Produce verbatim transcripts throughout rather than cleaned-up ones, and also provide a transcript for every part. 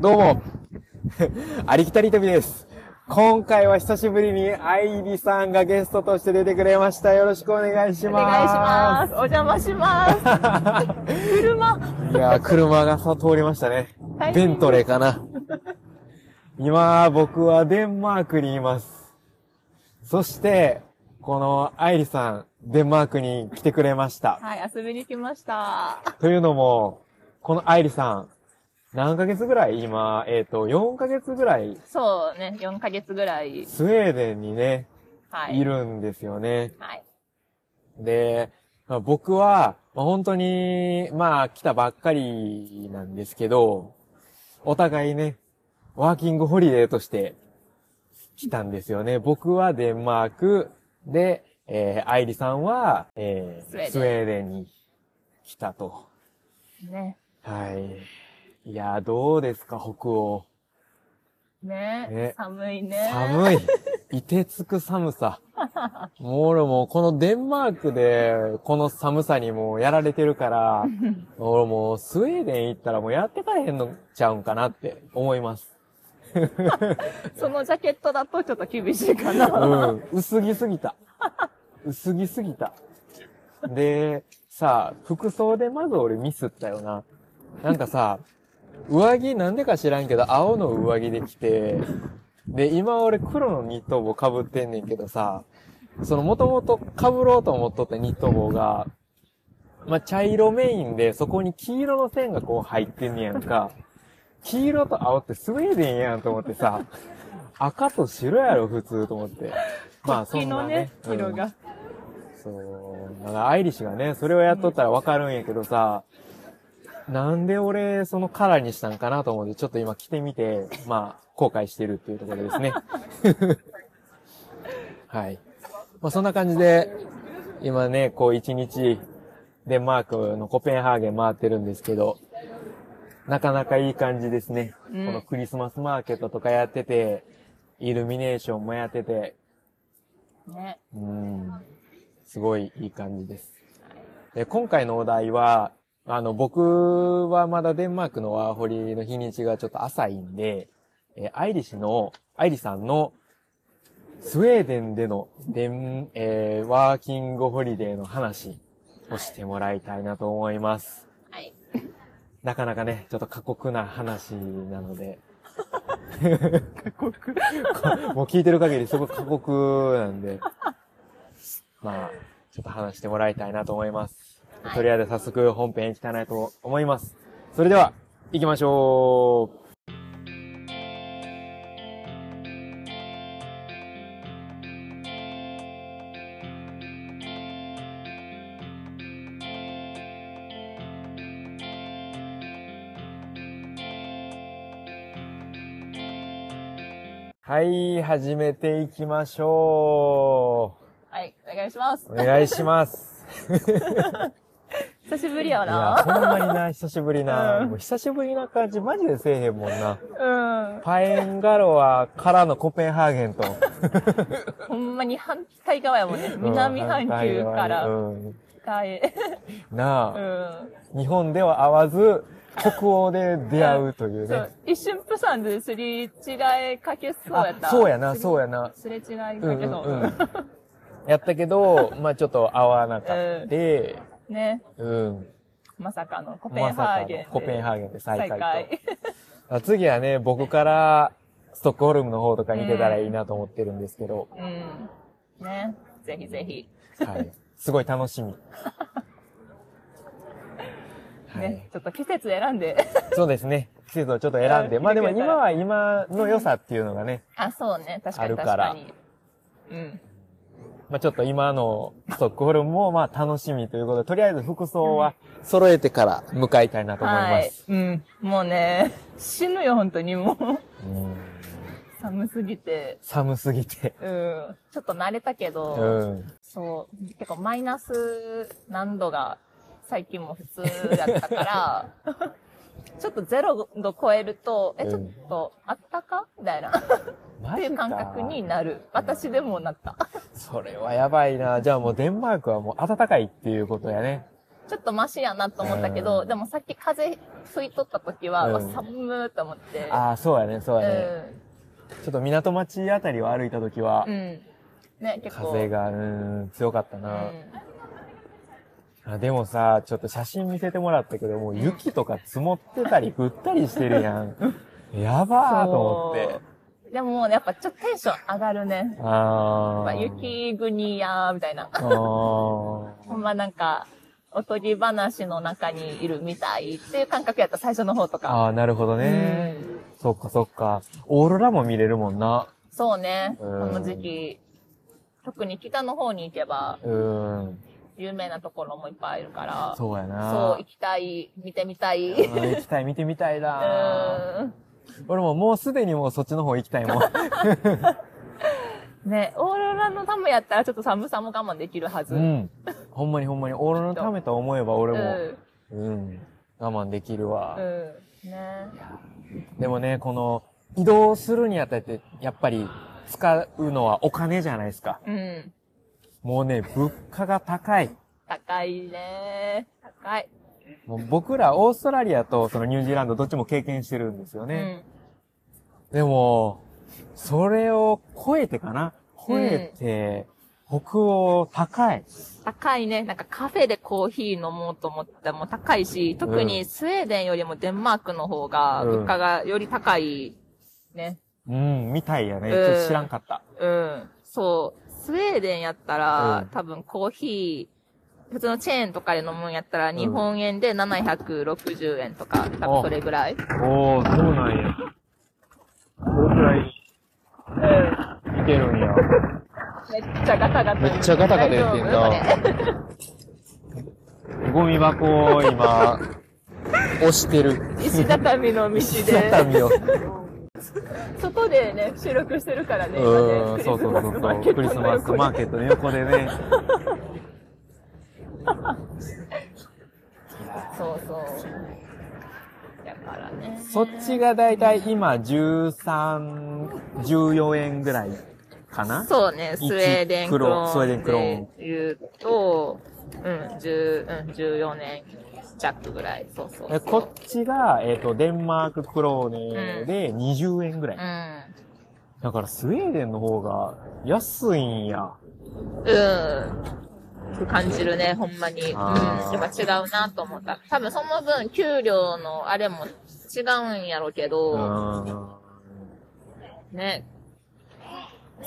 どうもありきたり旅です。今回は久しぶりに愛理さんがゲストとして出てくれました。よろしくお願いします。お願いします。お邪魔します。車いやー、車がさ通りましたね。ベントレーかな。今僕はデンマークにいます。そしてこの愛理さん、デンマークに来てくれました。はい、遊びに来ました。というのも、この愛理さん、何ヶ月ぐらい今、えっと、よんかげつぐらい。そうね、よんかげつぐらい。スウェーデンにね、はい、いるんですよね。はい。で、まあ、僕は、まあ、本当に、まあ、来たばっかりなんですけど、お互いね、ワーキングホリデーとして来たんですよね。僕はデンマーク、で、えー、愛理さんは、えー、スウェーデン。スウェーデンに来たと。ね。はい。いやー、どうですか、北欧。ね。ね、寒いね。寒い。凍てつく寒さ。もう俺も、このデンマークで、この寒さにもうやられてるから、俺もうスウェーデン行ったらもうやってかれへんのちゃうんかなって思います。そのジャケットだとちょっと厳しいかな。うん。薄着すぎた。薄着すぎた。で、さあ、服装でまず俺ミスったよな。なんかさ、上着なんでか知らんけど、青の上着で着て、で、今俺黒のニット帽被ってんねんけどさ、その元々被ろうと思っとったニット帽が、まあ、茶色メインで、そこに黄色の線がこう入ってんねやんか。黄色と青ってスウェーデンやんと思ってさ、赤と白やろ普通と思って。まあそんなね。黄色が。そう。なんかアイリッシュがね、それをやっとったらわかるんやけどさ、なんで俺そのカラーにしたんかなと思って、ちょっと今着てみて、まあ後悔してるっていうところですね。はい。まあそんな感じで、今ね、こう一日、デンマークのコペンハーゲン回ってるんですけど、なかなかいい感じですね、うん。このクリスマスマーケットとかやってて、イルミネーションもやってて。ね。うん。すごいいい感じです。で、今回のお題は、あの、僕はまだデンマークのワーホリの日にちがちょっと浅いんで、え、愛理氏の、愛理さんのスウェーデンでのデン、えー、ワーキングホリデーの話をしてもらいたいなと思います。はい。なかなかね、ちょっと過酷な話なので。過酷もう聞いてる限りすごく過酷なんで。まあ、ちょっと話してもらいたいなと思います。はい、とりあえず早速本編行きたいなと思います。それでは、行きましょう。はい、始めていきましょう。はい、お願いします。お願いします。久しぶりやな。いや、ほんまにな、久しぶりな。うん、もう久しぶりな感じ、マジでせえへんもんな。うん。パエンガロアからのコペンハーゲンと。ほんまに反対側やもんね。南半球から北へ。うん、なあ、うん。日本では合わず、北欧で出会うというね。そう。一瞬プサンですれ違いかけそうやった。そうやな、そうやな。すれ違いかけそう。うんうんうん、やったけど、まぁ、あ、ちょっと合わなかった。で、うん、ね。うん。まさかのコペンハーゲンで。まさかのコペンハーゲンで再会と。再会。次はね、僕からストックホルムの方とかに出たらいいなと思ってるんですけど。うん。ね。ぜひぜひ。はい。すごい楽しみ。ね、ちょっと季節選んで。そうですね。季節をちょっと選んで。まあでも今は今の良さっていうのがね。あ、そうね。確かに確かに。うん。まあちょっと今のストックホルムもまあ楽しみということで、とりあえず服装は揃えてから向かいたいなと思います。うん、はい、うん。もうね、死ぬよ、本当にもう。うん、寒すぎて。寒すぎて。うん。ちょっと慣れたけど、うん、そう。結構マイナス何度が、最近も普通だったから、ちょっとゼロ度超えると、え、ちょっと、あったかみたいな。っていう感覚になる。私でもなった。それはやばいな。じゃあもうデンマークはもう暖かいっていうことやね。ちょっとマシやなと思ったけど、うん、でもさっき風吹いとった時は、うん、わ、寒ーと思って。ああ、そうやね、そうやね。うん、ちょっと港町あたりを歩いた時は、うん、ね、結構風が、うん、強かったな。うんでもさ、ちょっと写真見せてもらったけど、もう雪とか積もってたり降ったりしてるやん。やばーと思って。でもやっぱちょっとテンション上がるね。ああ。雪国やーみたいな。あほんまなんか、おとぎ話の中にいるみたいっていう感覚やった、最初の方とか。ああ、なるほどね。そっかそっか。オーロラも見れるもんな。そうね。この時期。特に北の方に行けば。うん。有名なところもいっぱいいるから。そうやな。そう、行きたい、見てみたい。行きたい、見てみたいだ。うん。俺ももうすでにもうそっちの方行きたいもん。ね、オーロラのためやったらちょっと寒さも我慢できるはず。うん。ほんまにほんまに、オーロラのためと思えば俺も、うん、我慢できるわ。うん。ね。でもね、この、移動するにあたって、やっぱり使うのはお金じゃないですか。うん。もうね、物価が高い。高いね。高い。もう僕らオーストラリアとそのニュージーランドどっちも経験してるんですよね。うん、でも、それを超えてかな超えて、うん、北欧高い。高いね。なんかカフェでコーヒー飲もうと思っても高いし、特にスウェーデンよりもデンマークの方が物価がより高いね。うん、うん、みたいやね。ちょっと知らんかった。うん、うん、そう。スウェーデンやったら、うん、多分コーヒー、普通のチェーンとかで飲むんやったら、日本円でななひゃくろくじゅうえんとか、多分それぐらい。おー、そうなんや。それぐらい、うん、いけるんや。めっちゃガタガタ。めっちゃガタガタやってんな。ゴミ箱を今、押してる。石畳の道で。石畳を。外でね、収録してるからね、今ね、そうそうそうそう、クリスマスマーケットの横でね。そうそう。だからね。そっちがだいたい今じゅうさん、じゅうよえんぐらいかな？そうね、スウェーデンクローン。スウェーデンクローン。言うと、うん、じゅうよねん。チャットぐらい。そうそうそう。こっちが、えっと、デンマーククローネでにじゅうえんぐらい。うん、だからスウェーデンの方が安いんや。うん。感じるね、ほんまに。うん。やっぱ違うなと思った。多分その分、給料のあれも違うんやろうけど。ね。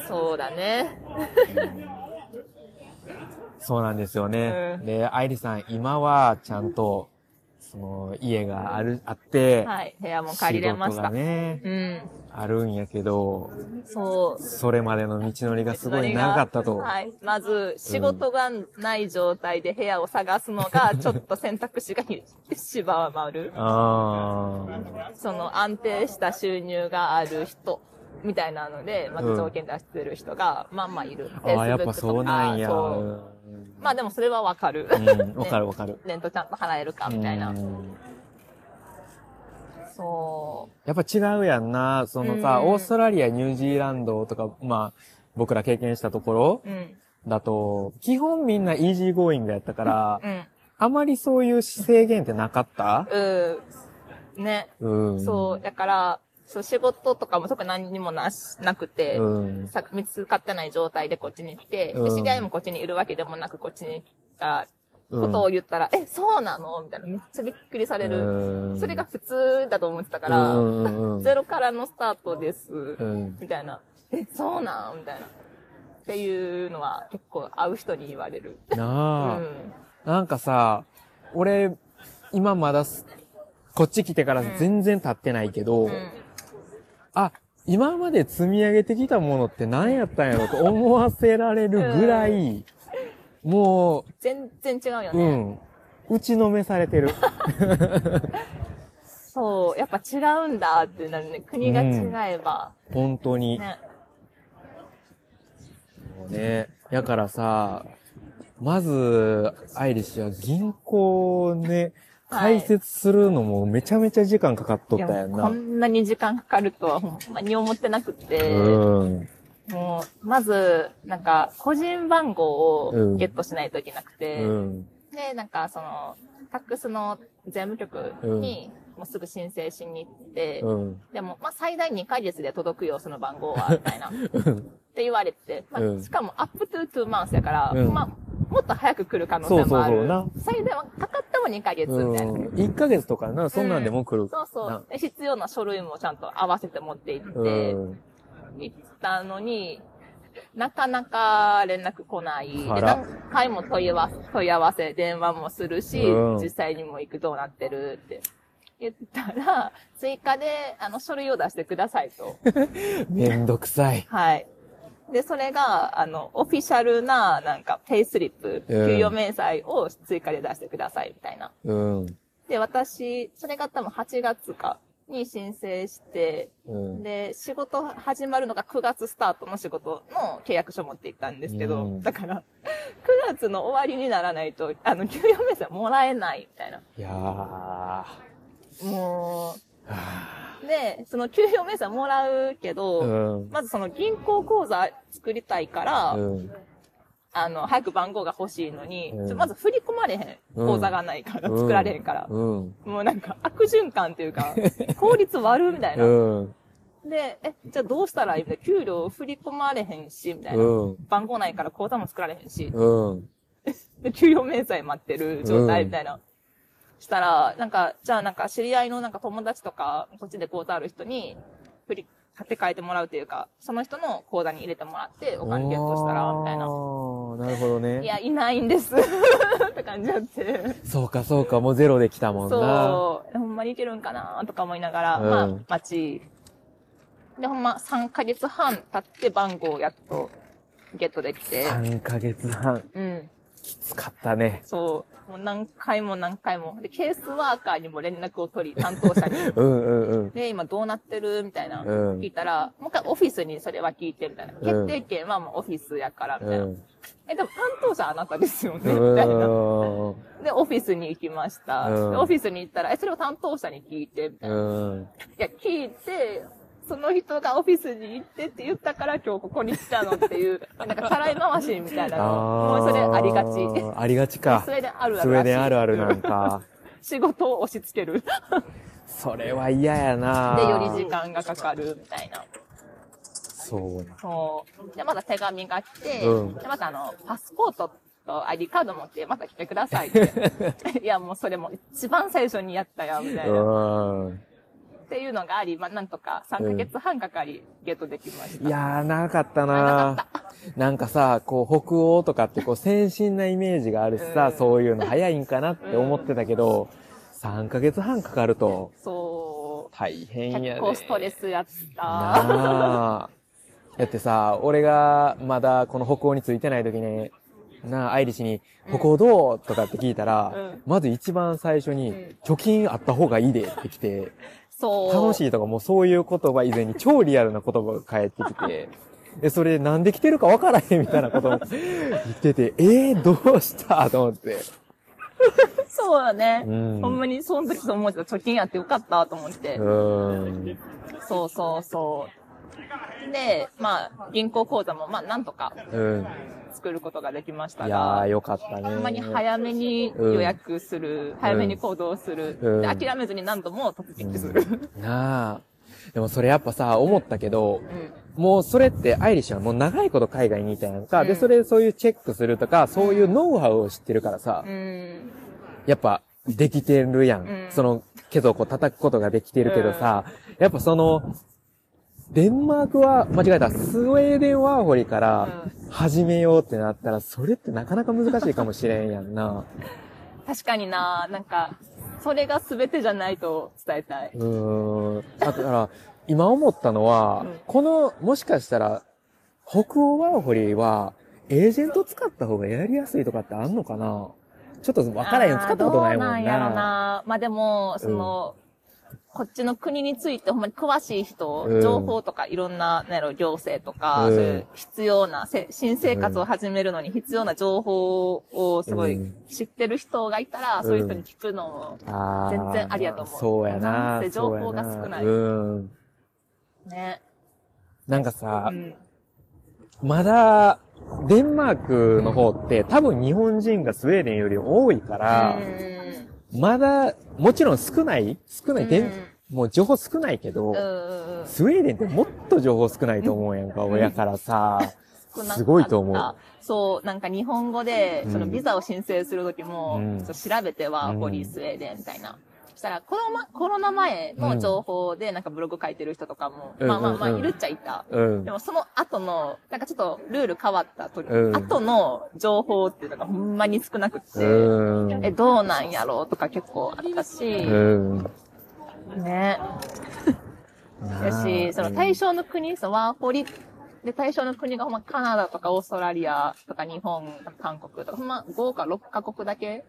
そうだね。そうなんですよね。うん、で、愛理さん、今はちゃんと、その、家がある、あって、はい、部屋も借りれました。仕事がね、うん、あるんやけど、そう。それまでの道のりがすごい長かったと。はい。まず、仕事がない状態で部屋を探すのが、ちょっと選択肢が狭まる。ああ。その、安定した収入がある人。みたいなので、まず条件出してる人が、まあまあいる。ああ、やっぱそうなんや。まあでもそれはわかる。わかるわかる。レントちゃんと払えるか、みたいな。そう。やっぱ違うやんな。そのさ、オーストラリア、ニュージーランドとか、まあ、僕ら経験したところだと、基本みんなイージーゴーイングやったから、あまりそういう制限ってなかった？うん。ね。そう。だから、そう、仕事とかも特に何にもなし、なくて、うん、見つかってない状態でこっちに来て、うん、知り合いもこっちにいるわけでもなくこっちに来たことを言ったら、うん、え、そうなのみたいな、めっちゃびっくりされる。うん、それが普通だと思ってたから、うん、ゼロからのスタートです、うん、みたいな。え、そうなんみたいな。っていうのは結構会う人に言われる。なあ。うん、なんかさ、俺、今まだ、こっち来てから全然経ってないけど、うんうんあ、今まで積み上げてきたものって何やったんやろと思わせられるぐらい、うん、もう。全然違うよね。うん。打ちのめされてる。そう、やっぱ違うんだってなるね。国が違えば。うん、本当に。ね。そうね。だからさ、まず、アイリッシュは銀行ね、解説するのもめちゃめちゃ時間かかっとったやんな。こんなに時間かかるとはほんまに思ってなくて。うん、もう、まず、なんか、個人番号をゲットしないといけなくて、うん、で、なんかその、タックスの税務局に、もうすぐ申請しに行って、うん、でも、まあ、最大にかげつで届くよ、その番号は、みたいな。って言われて、まあ、しかもアップトゥーツーマンスやから、うん、まあ、もっと早く来る可能性もある。そうそうそうな。最大はかかってもにかげつみたいな。うん、いっかげつとかな、そんなんでも来る、うん。そうそう。で、必要な書類もちゃんと合わせて持って行って、うん、行ったのに、なかなか連絡来ない。で、何回も問い合わせ、問い合わせ、電話もするし、うん、実際にも行くどうなってるって。言ったら、追加で、あの、書類を出してくださいと。めんどくさい。はい。で、それが、あの、オフィシャルな、なんか、ペイスリップ、うん、給与明細を追加で出してください、みたいな。うん。で、私、それが多分はちがつかに申請して、うん、で、仕事始まるのがくがつスタートの仕事の契約書持って行ったんですけど、うん、だから、くがつの終わりにならないと、あの、給与明細もらえない、みたいな。いやー。もう、で、その給与明細もらうけど、うん、まずその銀行口座作りたいから、うん、あの、早く番号が欲しいのに、うん、まず振り込まれへん。口座がないから、うん、作られへんから、うん。もうなんか悪循環というか、効率悪みたいな。うんで、え、じゃあどうしたらいいんだ、給料振り込まれへんし、みたいな、うん。番号ないから口座も作られへんし。うん、で給与明細待ってる状態みたいな。うんしたら、なんか、じゃあなんか知り合いのなんか友達とか、こっちで口座ある人に、振り、立て替えてもらうというか、その人の口座に入れてもらって、お金ゲットしたら、みたいな。なるほどね。いや、いないんです。って感じあって。そうか、そうか、もうゼロで来たもんな。そう。ほんまにいけるんかなとか思いながら、うん、まあ、待ち。で、ほんまさんかげつはん経って番号をやっとゲットできて。さんかげつはん。うん。きつかったね。そう。もう何回も何回も。で、ケースワーカーにも連絡を取り、担当者に。うんうんうん。で、今どうなってるみたいな。うん。聞いたら、もう一回オフィスにそれは聞いてるみたいな。うん、決定権はもうオフィスやから、みたいな。うん、え、でも担当者あなたですよね、みたいな。で、オフィスに行きました。うん、でオフィスに行ったら、え、それを担当者に聞いて、みたいな。うん。いや、聞いて、その人がオフィスに行ってって言ったから今日ここに来たのっていう、なんかたらい回しみたいなの。もうそれありがち。ありがちか。それであるある。それであるあるなんか。仕事を押し付ける。それは嫌やな。で、より時間がかかるみたいな。そうな。そう。で、また手紙が来て、うん、でまたあの、パスポートと アイディー カード持ってまた来てくださいって。いや、もうそれも一番最初にやったよ、みたいな。うんっていうのがあり、まあ、なんとかさんかげつはんかかり、うん、ゲットできました。いやー、長かったなー。な, なんかさ、こう、北欧とかってこう、先進なイメージがあるしさ、うん、そういうの早いんかなって思ってたけど、うん、さんかげつはんかかると。そう。大変やで。結構ストレスやった。なー。だってさ、俺がまだこの北欧についてない時に、なあ、アイリッシュに、ここどうとかって聞いたら、うん、まず一番最初に、うん、貯金あった方がいいでってきて、そう楽しいとかもうそういう言葉以前に超リアルな言葉が返ってきて、でそれなんで来てるかわからへんみたいなことを言ってて、えー、どうしたと思って。そうだね、うん。ほんまにその時と思って貯金やってよかったと思って。うんそうそうそう。で、まあ銀行口座もまあなんとか作ることができましたが、うん、いやーよかったね。ほんまに早めに予約する、うん、早めに行動する、うん、で諦めずに何度も突撃する。うん、なあ、でもそれやっぱさ思ったけど、うん、もうそれってアイリッシュはもう長いこと海外にいたやんか、うん、でそれそういうチェックするとかそういうノウハウを知ってるからさ、うん、やっぱできてるやん。うん、そのけどこう叩くことができてるけどさ、うん、やっぱそのデンマークは、間違えた、スウェーデンワーホリから始めようってなったら、それってなかなか難しいかもしれんやんな。確かにな、なんか、それが全てじゃないと伝えたい。うーん。だから、今思ったのは、うん、この、もしかしたら、北欧ワーホリは、エージェント使った方がやりやすいとかってあんのかな？ちょっと分からへん、使ったことないもんな。そうなんやろな。まあでも、その、うんこっちの国についてほんまに詳しい人、うん、情報とかいろんな、なんやろ、行政とか、うん、そういう必要な、新生活を始めるのに必要な情報をすごい知ってる人がいたら、うん、そういう人に聞くの、全然ありやと思う。そうやな。なんせ情報が少ない。うん、ね。なんかさ、うん、まだ、デンマークの方って多分日本人がスウェーデンより多いから、まだ、もちろん少ない少ない、うん、もう情報少ないけど、うん、スウェーデンってもっと情報少ないと思うやんか、親からさ。すごいと思う。そう、なんか日本語で、そのビザを申請するときも、うん、調べては、ホリースウェーデンみたいな。したら、コロナ、コロナ前の情報で、なんかブログ書いてる人とかも、うん、まあまあまあ、いるっちゃいた。うん、でも、その後の、なんかちょっと、ルール変わった時、うん、後の情報っていうのがほんまに少なくって、うん、え、どうなんやろうとか結構あったし、うん、ね。だし、その対象の国、そのワーホリ、で、対象の国がほんまカナダとかオーストラリアとか日本、韓国とかほんまごかろっカ国だけ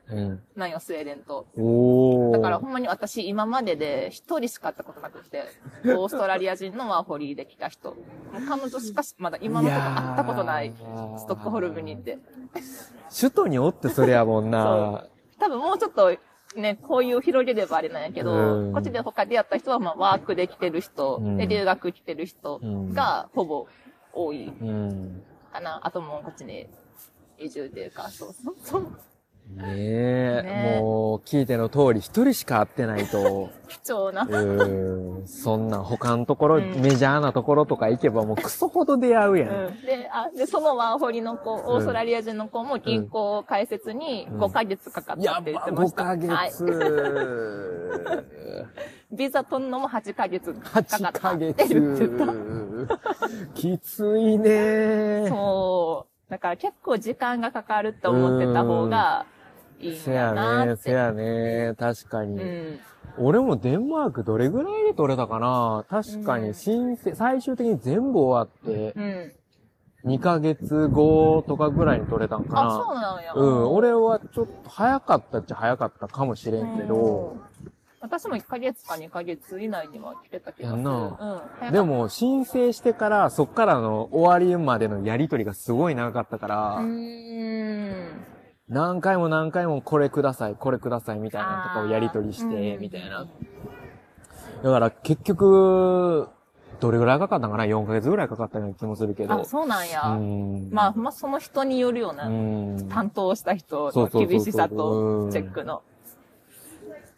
なんよ、うん、スウェーデンと。おー。だからほんまに私今までで一人しか会ったことなくて、オーストラリア人のワーホリーで来た人。もう彼女しかしまだ今まで会ったことない、ストックホルムに行って。首都におってそりゃもんな。多分もうちょっと、ね、こういう広げればあれなんやけど、うん、こっちで他でやった人はまあワークで来てる人、うん、で留学来てる人がほぼ、多いかな、うん、あともうこっちに移住というか、そうそうそう。ねえ、ね、もう聞いての通り一人しか会ってないと貴重なうんそんな他のところ、うん、メジャーなところとか行けばもうクソほど出会うやん、うん、で、あ、でそのワーホリの子、オーストラリア人の子も銀行開設にごかげつかかったって言ってました。ごかげつ、はいビザ取るのもはちかげつかかったって言ってた。きついねー。そう。だから結構時間がかかるって思ってた方がいいんだなって。せやね、せやね、確かに。うん、俺もデンマークどれぐらいで取れたかな。確かに申請、うん、最終的に全部終わって、うん、にかげつごとかぐらいに取れたんかな。あ、そうなんや。うん、俺はちょっと早かったっちゃ早かったかもしれんけど、うん、私もいっかげつかにかげつ以内には来てた気がする。うん、でも、申請してから、そっからの終わりまでのやりとりがすごい長かったから、うーん、何回も何回もこれください、これくださいみたいなとかをやりとりして、みたいな。だから結局、どれぐらいかかったかな ?よんかげつぐらいかかったような気もするけど。あ、そうなんや。うん、まあ、まあ、その人によるような、担当した人の厳しさとチェックの。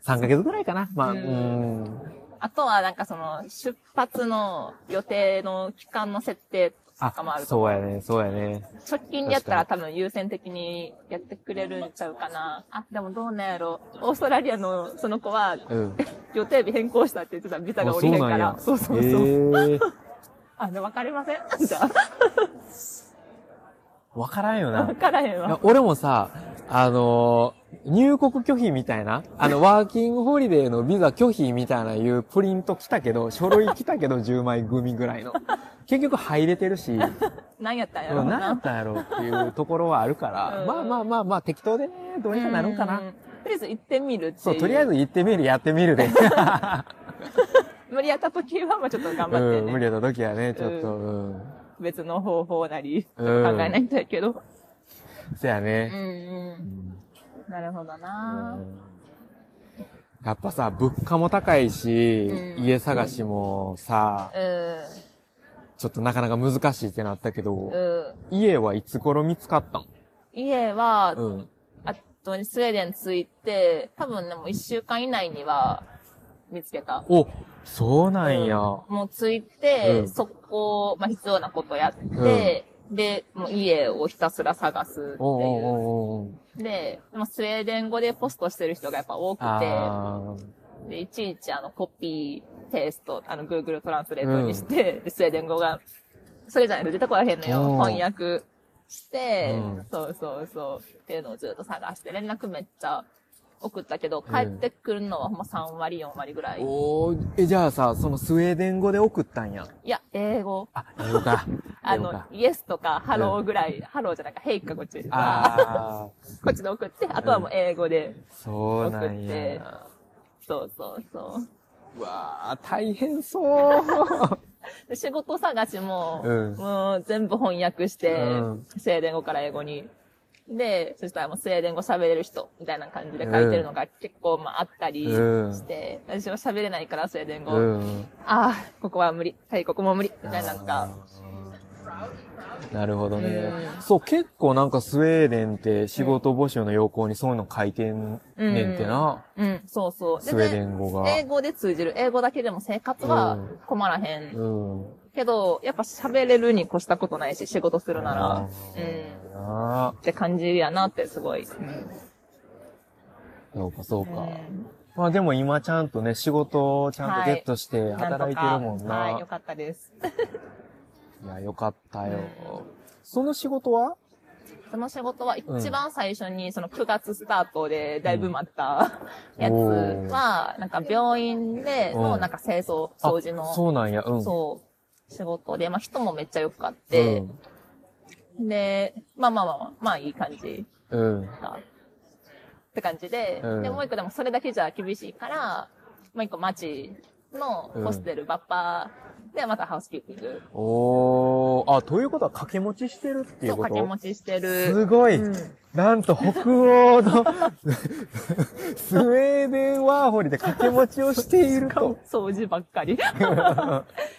さんかげつぐらいかな。まあ、うん、あとはなんかその出発の予定の期間の設定とかもある。あ、そうやね、そうやね。直近でやったら多分優先的にやってくれるんちゃうかな。あ、でもどうなんやろ。オーストラリアのその子は、うん、予定日変更したって言ってた、ビザが降りへんから。そうそうそう。えー、あ、で、わかりません。じゃあ。わからんよな。わからんよな。俺もさ、あのー、入国拒否みたいな、あの、ワーキングホリデーのビザ拒否みたいないうプリント来たけど、書類来たけどじゅうまい組ぐらいの。結局入れてるし。何やったんやろうな。何やったんやろうっていうところはあるから、まあまあまあまあ適当でね、どうにかなるんかな。とりあえず行ってみるっていう。そう、とりあえず行ってみる、やってみるで。無理やった時は、まあちょっと頑張って、ね。うん、無理やった時はね、ちょっと、うんうん、別の方法なり、考えないとやけど。そうやね。うんうん。なるほどな、うん、やっぱさ、物価も高いし、うん、家探しもさ、うん、ちょっとなかなか難しいってなったけど、うん、家はいつ頃見つかったん？家は、うん、あとスウェーデン着いて、多分でもいっしゅうかん以内には見つけた。お、そうなんや。うん、もう着いて、うん、速攻、まあ、必要なことやって、うん、で、もう家をひたすら探すっていう。で、スウェーデン語でポストしてる人がやっぱ多くて、で、いちいちあのコピー、ペースト、あの Google トランスレートにして、うん、スウェーデン語が、それじゃないと出てこらへんのよ。翻訳して、うん、そうそうそう、っていうのをずっと探して、連絡めっちゃ送ったけど、帰ってくるのはほんまさんわりよんわりぐらい。おー、え、じゃあさ、そのスウェーデン語で送ったんや。いや、英語。あ、英語か。あの、イエスとかハローぐらい、うん、ハローじゃなくて、ヘイかこっち。あー。こっちで送って、あとはもう英語で送って。うん、そうなんや。そうそうそう。うわー、大変そう。仕事探しも、うん、もう全部翻訳して、うん、スウェーデン語から英語に。で、そしたらもうスウェーデン語喋れる人みたいな感じで書いてるのが結構まああったりして、うん、私は喋れないからスウェーデン語、うん、ああ、ここは無理、はい、ここも無理みたいなのがなるほどね、えー、そう結構なんかスウェーデンって仕事募集の要項にそういうの書いてんねんってな、うん、うん、そうそう、スウェーデン語が英語で通じる、英語だけでも生活は困らへん、うんうん、けどやっぱ喋れるに越したことないし仕事するなら、うん、うん、って感じやなってすごい、うん、そうかそうか、うんまあでも今ちゃんとね、仕事をちゃんとゲットして働いてるもんな。はい、はい、よかったです。いや、よかったよ。うん、その仕事はその仕事は一番最初に、そのくがつスタートでだいぶ待った、うん、やつは、なんか病院でのなんか清掃、掃除の。そうなんや、うん。そう、仕事で、まあ人もめっちゃよくあって、うん、で、まあまあまあ、まあいい感じ。うん。って感じで、うん、でもう一個でもそれだけじゃ厳しいから、もう一個町のホステル、うん、バッパーでまたハウスキーピング。おー、あ、ということは掛け持ちしてるっていうこと？そう、掛け持ちしてる。すごい、うん、なんと北欧のスウェーデンワーホリで掛け持ちをしていると。掃除ばっかり。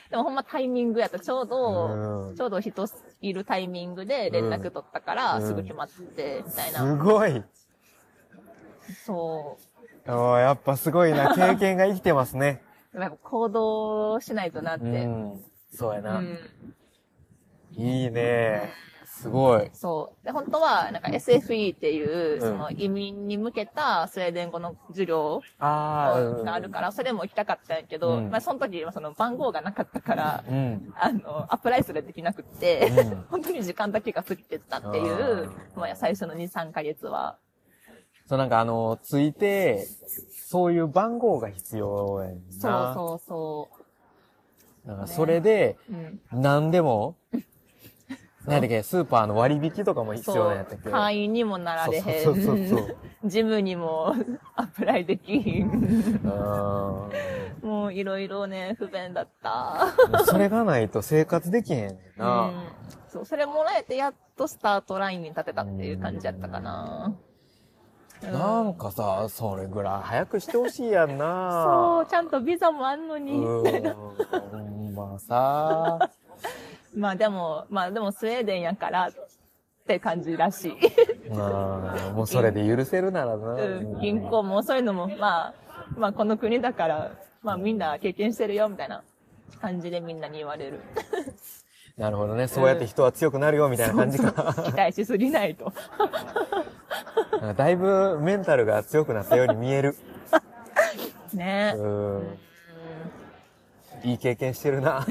でもほんまタイミングやった。ちょうど、うん、ちょうど人いるタイミングで連絡取ったから、すぐ決まって、みたいな。うんうん、すごい。そう。あ、やっぱすごいな。経験が生きてますね。やっぱ行動しないとなって。うん、そうやな。うん、いいね。すごい。そう。で、本当は、なんか エスエフイー っていう、その移民に向けたスウェーデン語の授業があるから、それも行きたかったんやけど、うん、まあその時、その番号がなかったから、うん、あの、アプライすらできなくって、うん、本当に時間だけが過ぎてったっていう、まあ最初のに、さんかげつは。そうなんかあの、ついて、そういう番号が必要やんな。そうそうそう。なんかそれで、ね、うん、何でも、何だっけ、スーパーの割引とかも必要なんやったっけ。会員にもなられへん。そうそうそうそう。ジムにもアプライできひん。あもういろいろね、不便だった。それがないと生活できへんねんな、うん。そう、それもらえてやっとスタートラインに立てたっていう感じやったかな。なんかさ、うん、それぐらい早くしてほしいやんな。そう、ちゃんとビザもあんのに、みたいな。まあさ。まあでも、まあでもスウェーデンやからって感じらしい。あもうそれで許せるならな。うん、銀行もそういうのも、まあ、まあこの国だから、まあみんな経験してるよ、みたいな感じでみんなに言われる。なるほどね。そうやって人は強くなるよ、みたいな感じか。期待しすぎないと。だいぶメンタルが強くなったように見える。ねえ。うん。いい経験してるな。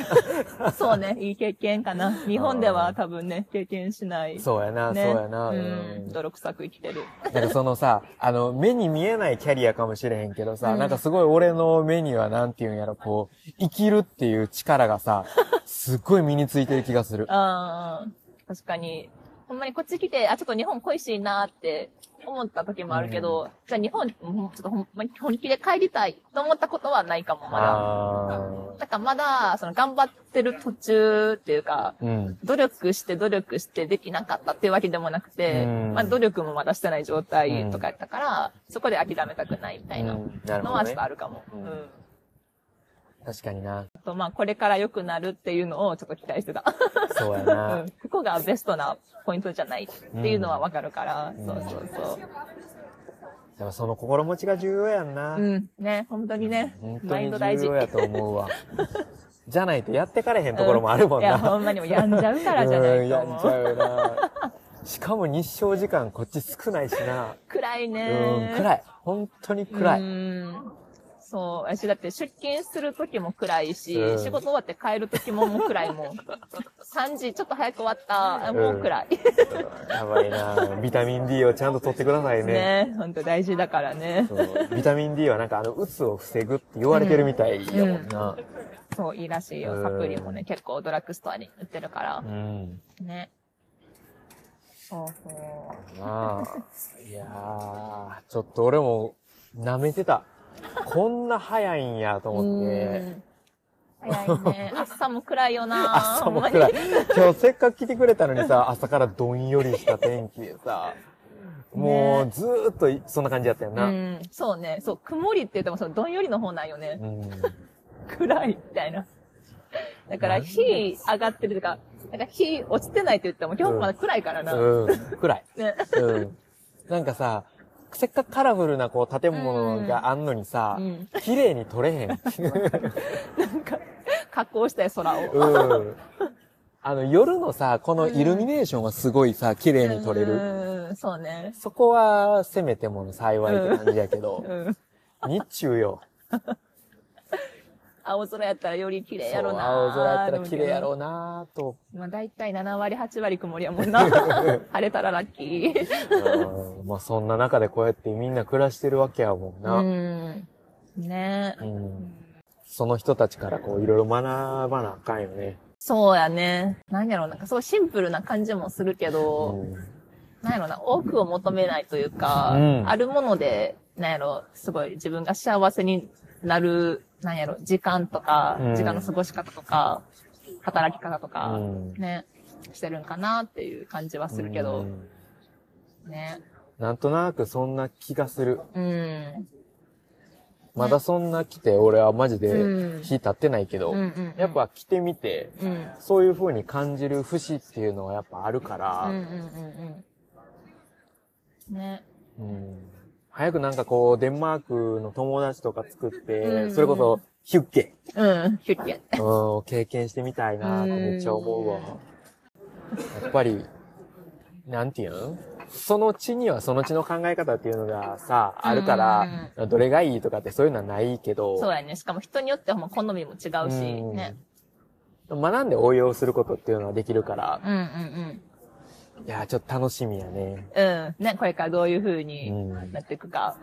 そうね、いい経験かな。日本では多分ね、経験しない。そうやな、ね、そうやな。うん。泥臭く生きてる。なんかそのさ、あの、目に見えないキャリアかもしれへんけどさ、うん、なんかすごい俺の目にはなんていうんやろ、こう、生きるっていう力がさ、すっごい身についてる気がする。ああ、確かに。ほんまにこっち来て、あ、ちょっと日本恋しいなーって思った時もあるけど、うん、じゃあ日本、もうちょっとほんまに本気で帰りたいと思ったことはないかも、まだ。だからまだ、その頑張ってる途中っていうか、うん、努力して努力してできなかったっていうわけでもなくて、うん、まあ努力もまだしてない状態とかやったから、うん、そこで諦めたくないみたいなのはちょっとあるかも。うん、なるほどね。うん、確かにな。あと、まあ、これから良くなるっていうのをちょっと期待してた。そうやな、うん。ここがベストなポイントじゃないっていうのはわかるから、うん、そうそうそう。でもその心持ちが重要やんな。うん。ね、本当にね。本当に重要やと思うわ。じゃないとやってかれへんところもあるもんな。うん、いや、ほんまにもやんじゃうからじゃないと思う。うん、やんじゃうな。しかも日照時間こっち少ないしな。暗いね。うん、暗い。本当に暗い。うん、そう。私だって出勤する時も暗いし、うん、仕事終わって帰る時ももう暗いもん。さんじちょっと早く終わった。もう暗い。うん、やばいな。ビタミン D をちゃんと取ってくださいね。ね、ほんと大事だからね。そう。ビタミン D はなんかあの、うつを防ぐって言われてるみたいやもんな。うんうん、そう、いいらしいよ。サプリもね、結構ドラッグストアに売ってるから。うん、ね。そうそう。まあ、いやー、ちょっと俺も舐めてた。こんな早いんやと思って。早いね。朝も暗いよな。朝も暗い。今日せっかく来てくれたのにさ、朝からどんよりした天気でさ、もうずーっとそんな感じだったよな。うん、そうね。そう、曇りって言ってもそのどんよりの方なんよね。うん、暗いみたいな。だから火上がってるとか、なんか日落ちてないって言っても、今日もまだ暗いからな。うん。うん、暗い。ね。うん。なんかさ、せっかくカラフルなこう建物があんのにさ、うん、綺麗に撮れへん。なんか、加工したい空を。うん。あの、夜のさ、このイルミネーションはすごいさ、綺麗に撮れる。うん、そうね。そこは、せめてもの幸いって感じやけど、うんうん、日中よ。青空やったらより綺麗やろなー。青空やったら綺麗やろうなーと。まあだいたいななわりはちわり曇りやもんな。晴れたらラッキー。ーまあそんな中でこうやってみんな暮らしてるわけやもんな。うん。ねえ、うん。その人たちからこういろいろ学ばなあかんよね。そうやね。なんやろう、なんかすごいシンプルな感じもするけど、うん、なんやろうな、多くを求めないというか、うん、あるもので、なんやろう、すごい自分が幸せになる、なんやろ、時間とか、うん、時間の過ごし方とか、働き方とか、うん、ね、してるんかなっていう感じはするけど、うん、ね。なんとなくそんな気がする。うん。まだそんな来て、ね、俺はマジで日経ってないけど、うんうんうんうん、やっぱ来てみて、うん、そういう風に感じる節っていうのはやっぱあるから、うんうんうんうん、ね。うん早くなんかこう、デンマークの友達とか作って、うん、それこそ、ヒュッケ。うん、ヒュッケ。うん、経験してみたいなぁ、めっちゃ思うわ。やっぱり、なんていうの？その地にはその地の考え方っていうのがさ、あるから、うん、どれがいいとかってそういうのはないけど。そうやね。しかも人によっても好みも違うし、ね。学んで応用することっていうのはできるから。うんうんうん。いやー、ちょっと楽しみやね。うん。ね、これからどういう風になっていくか。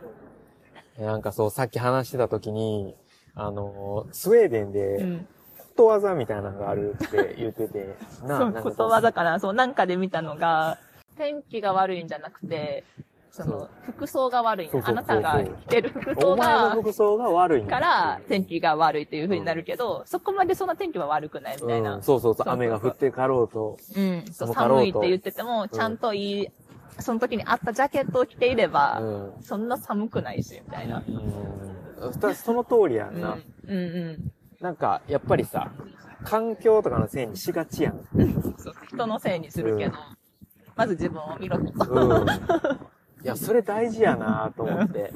うん、なんかそう、さっき話してた時に、あのー、スウェーデンで、ことわざみたいなのがあるって言ってて、うん、な、なんかことわざかな。そう、なんかで見たのが、天気が悪いんじゃなくて、その、服装が悪いんだ。あなたが着てる服装が。お前の服装が悪いんだ。から、天気が悪いっていう風になるけど、うん、そこまでそんな天気は悪くないみたいな。うん、そうそうそう。雨が降ってかろうと。うん。そう、寒いって言ってても、ちゃんといい、うん、その時に合ったジャケットを着ていれば、うん、そんな寒くないし、みたいな。うん。その通りやんな。うん、うん、うん。なんか、やっぱりさ、環境とかのせいにしがちやん。そう、人のせいにするけど、うん、まず自分を見ろと。うん。いや、それ大事やなぁと思って。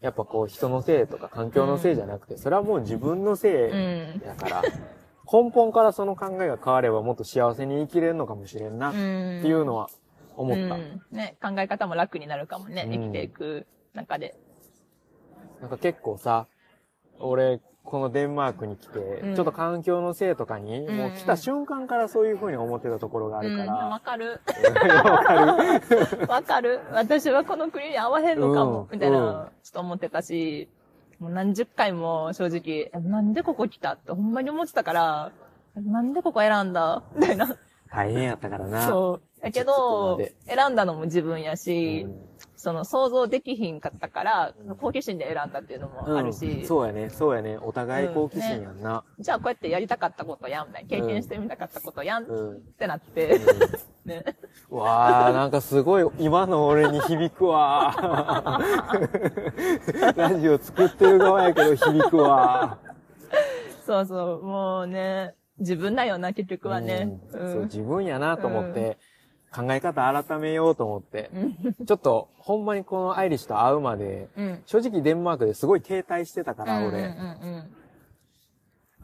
やっぱこう、人のせいとか環境のせいじゃなくて、それはもう自分のせいだから、根本からその考えが変わればもっと幸せに生きれるのかもしれんな、っていうのは思った。うんね、考え方も楽になるかもね、生きていく中で。なんか結構さ、俺、このデンマークに来て、うん、ちょっと環境のせいとかに、うん、もう来た瞬間からそういう風に思ってたところがあるから。わ、うん、かる。わかる。わかる。私はこの国に合わへんのかも、うん、みたいな、うん、ちょっと思ってたし、もう何十回も正直、なんでここ来たってほんまに思ってたから、なんでここ選んだみたいな。大変やったからな。そう。だけど、選んだのも自分やし、うん、その想像できひんかったから、好奇心で選んだっていうのもあるし。うん、そうやね、そうやね。お互い好奇心やんな、うんね。じゃあこうやってやりたかったことやん、経験してみたかったことやん、うん、ってなって。うんね、うわー、なんかすごい今の俺に響くわー。ラジオ作ってる側やけど響くわー。そうそう、もうね。自分だよな、結局はね、うんうん。そう、自分やなと思って、うん、考え方改めようと思って、うん、ちょっと、ほんまにこのアイリッシュと会うまで、うん、正直デンマークですごい停滞してたから、俺、うんうんうん。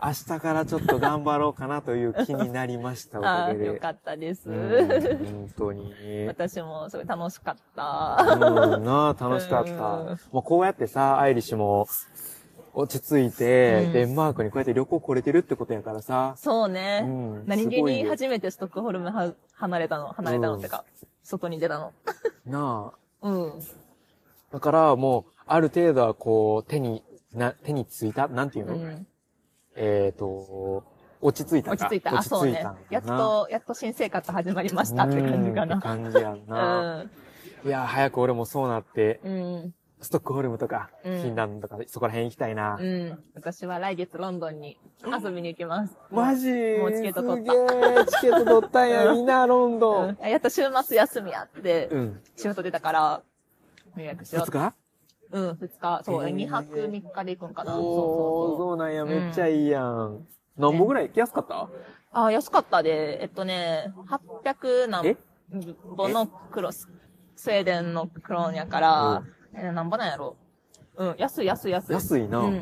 明日からちょっと頑張ろうかなという気になりました、おかげで。よかったです。うん、本当に。私もすごい楽しかった。うん、な楽しかった。うん、もうこうやってさ、アイリッシュも、落ち着いて、うん、デンマークにこうやって旅行来れてるってことやからさ。そうね。うん、何気に初めてストックホルムは離れたの、離れたのってか、うん、外に出たの。なあ。うん。だからもう、ある程度はこう、手に、な、手についたなんていうの、うん、えっと、落ち着いたか。落ち着いた。あ、そうね。やっと、やっと新生活始まりましたって感じかな。うん、感じやんな。うん、いや、早く俺もそうなって。うんストックホルムとか、フィンランドとか、うん、そこら辺行きたいな。うん。私は来月ロンドンに遊びに行きます。マジ？もうチケット取った。すげー、チケット取ったんや、みんなロンドン、うん。やっと週末休みやって、うん、仕事出たから、予約しよう。ふつか？うん、ふつか。そう、にはくみっかで行くんかな。そうそうそう。そうなんや、めっちゃいいやん。うん何本ぐらい安かった？あ、安かったで、えっとね、はっぴゃくなんぼのクロス、スウェーデンのクローンやから、え、なんぼなんやろ。うん、安い安い安い。安いな。うん、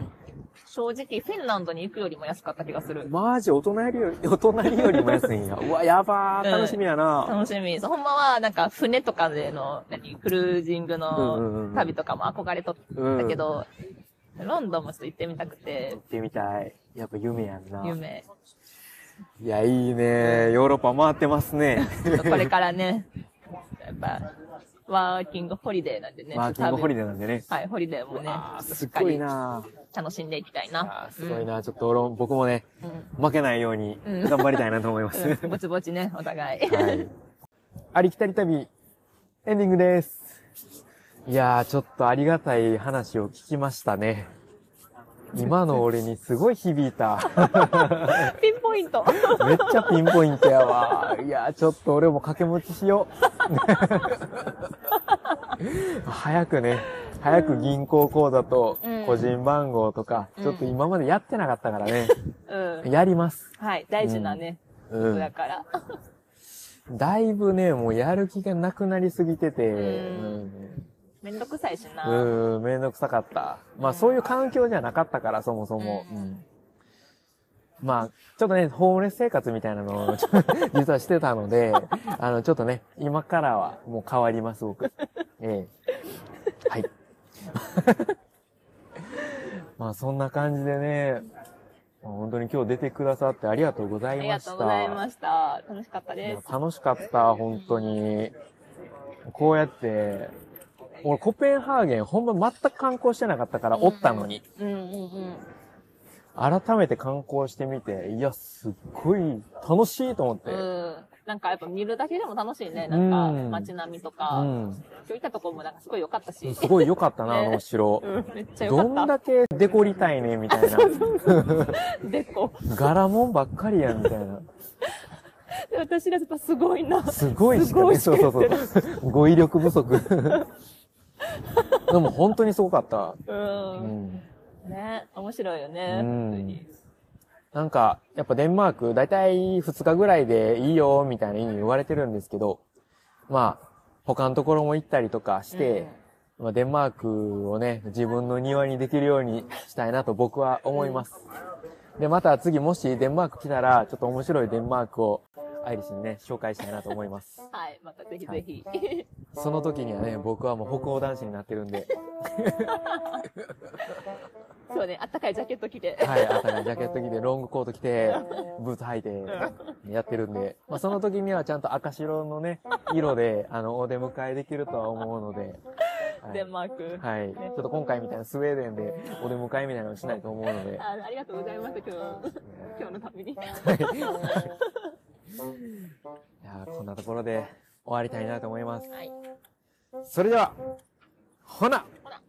正直、フィンランドに行くよりも安かった気がする。マジ、大人より、大人よりも安いんや。うわ、やばー、楽しみやな、うん。楽しみ。ほんまは、なんか、船とかでの、何、クルージングの旅とかも憧れとったけど、うんうん、ロンドンもちょっと行ってみたくて。行ってみたい。やっぱ夢やんな。夢。いや、いいね。ヨーロッパ回ってますね。これからね、やっぱ、ワーキングホリデーなんでね。ワーキングホリデーなんでね。はい、ホリデーもね。すっごいな。楽しんでいきたいな。すごいな。ちょっと僕もね、うん、負けないように頑張りたいなと思います。うん、ぼちぼちね、お互い。はい、ありきたり旅、エンディングです。いやー、ちょっとありがたい話を聞きましたね。今の俺にすごい響いた。ピンポイント。めっちゃピンポイントやわ。いやー、ちょっと俺も掛け持ちしよう。早くね、早く銀行口座と個人番号とか、うん、ちょっと今までやってなかったからね。うん、やります。はい、大事なね。うん、だから。だいぶね、もうやる気がなくなりすぎてて。うんめんどくさいしな。うん、めんどくさかった。まあ、そういう環境じゃなかったから、そもそも。うんうん、まあ、ちょっとね、ホームレス生活みたいなのを、実はしてたので、あの、ちょっとね、今からはもう変わります、僕。ええ。はい。まあ、そんな感じでね、本当に今日出てくださってありがとうございました。ありがとうございました。楽しかったです。楽しかった、本当に。こうやって、俺、コペンハーゲン、ほんま全く観光してなかったから、おったのに。改めて観光してみて、いや、すっごい楽しいと思って。うん。なんかやっぱ見るだけでも楽しいね。なんか、街並みとか。うん。今日行ったとこもなんかすごい良かったし。すごい良かったな、あのお城。うん、めっちゃ良かった。どんだけデコりたいね、みたいな。デコ。柄もんばっかりやん、みたいな。私らやっぱすごいな。すごいしかね、そうそうそう。語彙力不足。でも本当にすごかった。うん。ね、面白いよね。うん。なんか、やっぱデンマーク、だいたいふつかぐらいでいいよ、みたいな意味言われてるんですけど、まあ、他のところも行ったりとかして、うん、まあデンマークをね、自分の庭にできるようにしたいなと僕は思います。うん、で、また次もしデンマーク来たら、ちょっと面白いデンマークを、アイリスにね、紹介したいなと思います。はい、またぜひぜひ。はい、その時にはね、僕はもう北欧男子になってるんで。そうね、あったかいジャケット着て。はい、あったかいジャケット着て、ロングコート着て、ブーツ履いて、やってるんで、まあ、その時にはちゃんと赤白のね、色で、あの、お出迎えできるとは思うので。はい、デンマーク。はい。ちょっと今回みたいなスウェーデンでお出迎えみたいなのしないと思うので。あ, ありがとうございました、今日。今日のために。いやこんなところで終わりたいなと思います。はい、それでは、ほな。ほな